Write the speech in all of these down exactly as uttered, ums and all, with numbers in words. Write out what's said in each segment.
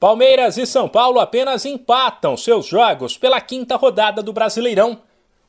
Palmeiras e São Paulo apenas empatam seus jogos pela quinta rodada do Brasileirão.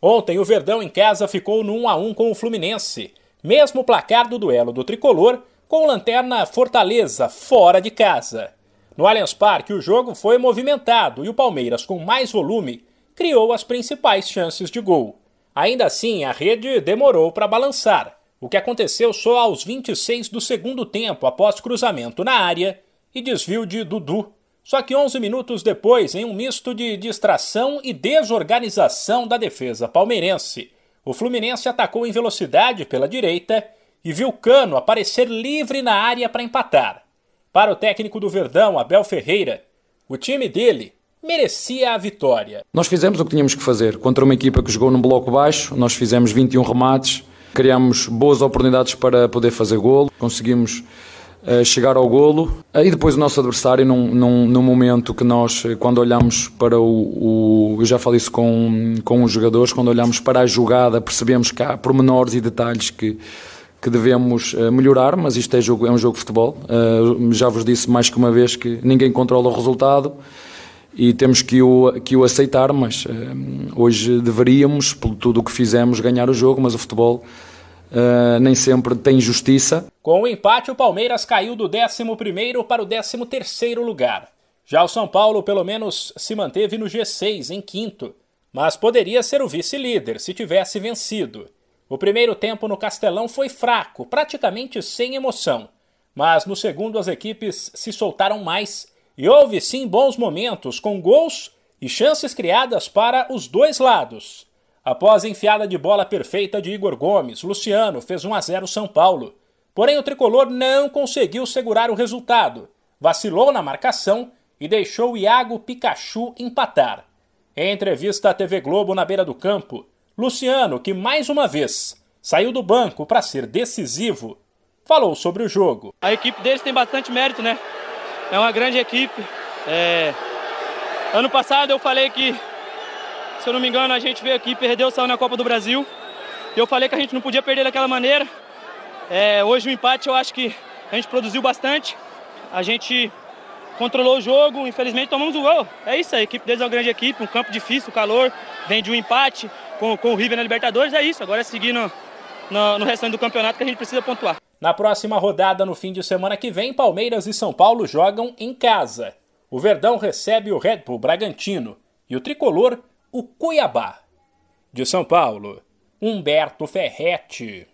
Ontem o Verdão em casa ficou no um a um com o Fluminense, mesmo placar do duelo do Tricolor com o Lanterna Fortaleza fora de casa. No Allianz Parque o jogo foi movimentado e o Palmeiras, com mais volume, criou as principais chances de gol. Ainda assim, a rede demorou para balançar, o que aconteceu só aos vinte e seis do segundo tempo após cruzamento na área e desvio de Dudu. Só que onze minutos depois, em um misto de distração e desorganização da defesa palmeirense, o Fluminense atacou em velocidade pela direita e viu Cano aparecer livre na área para empatar. Para o técnico do Verdão, Abel Ferreira, o time dele merecia a vitória. Nós fizemos o que tínhamos que fazer. Contra uma equipa que jogou num bloco baixo, nós fizemos vinte e um remates, criamos boas oportunidades para poder fazer golo, conseguimos chegar ao golo, e depois o nosso adversário num, num, num momento que nós, quando olhamos para o, o eu já falei isso com, com os jogadores, quando olhamos para a jogada percebemos que há pormenores e detalhes que, que devemos melhorar, mas isto é, jogo, é um jogo de futebol. Uh, já vos disse mais que uma vez que ninguém controla o resultado e temos que o, que o aceitar, mas uh, hoje deveríamos, por tudo o que fizemos, ganhar o jogo, mas o futebol Uh, nem sempre tem justiça. Com o empate, o Palmeiras caiu do décimo primeiro para o décimo terceiro lugar. Já o São Paulo, pelo menos, se manteve no G seis, em quinto, mas poderia ser o vice-líder se tivesse vencido. O primeiro tempo no Castelão foi fraco, praticamente sem emoção, mas no segundo as equipes se soltaram mais e houve sim bons momentos, com gols e chances criadas para os dois lados. Após a enfiada de bola perfeita de Igor Gomes, Luciano fez um a zero São Paulo. Porém, o tricolor não conseguiu segurar o resultado, vacilou na marcação e deixou Iago Pikachu empatar. Em entrevista à T V Globo na beira do campo, Luciano, que mais uma vez saiu do banco para ser decisivo, falou sobre o jogo. A equipe deles tem bastante mérito, né? É uma grande equipe. É... Ano passado eu falei que, se eu não me engano, a gente veio aqui, perdeu, saiu na Copa do Brasil. Eu falei que a gente não podia perder daquela maneira. É, hoje o empate, eu acho que a gente produziu bastante. A gente controlou o jogo, infelizmente tomamos o gol. É isso, a equipe deles é uma grande equipe, um campo difícil, calor. Vem de um empate com, com o River na Libertadores, é isso. Agora é seguir no, no, no restante do campeonato que a gente precisa pontuar. Na próxima rodada, no fim de semana que vem, Palmeiras e São Paulo jogam em casa. O Verdão recebe o Red Bull Bragantino e o Tricolor o Cuiabá. De São Paulo, Humberto Ferretti.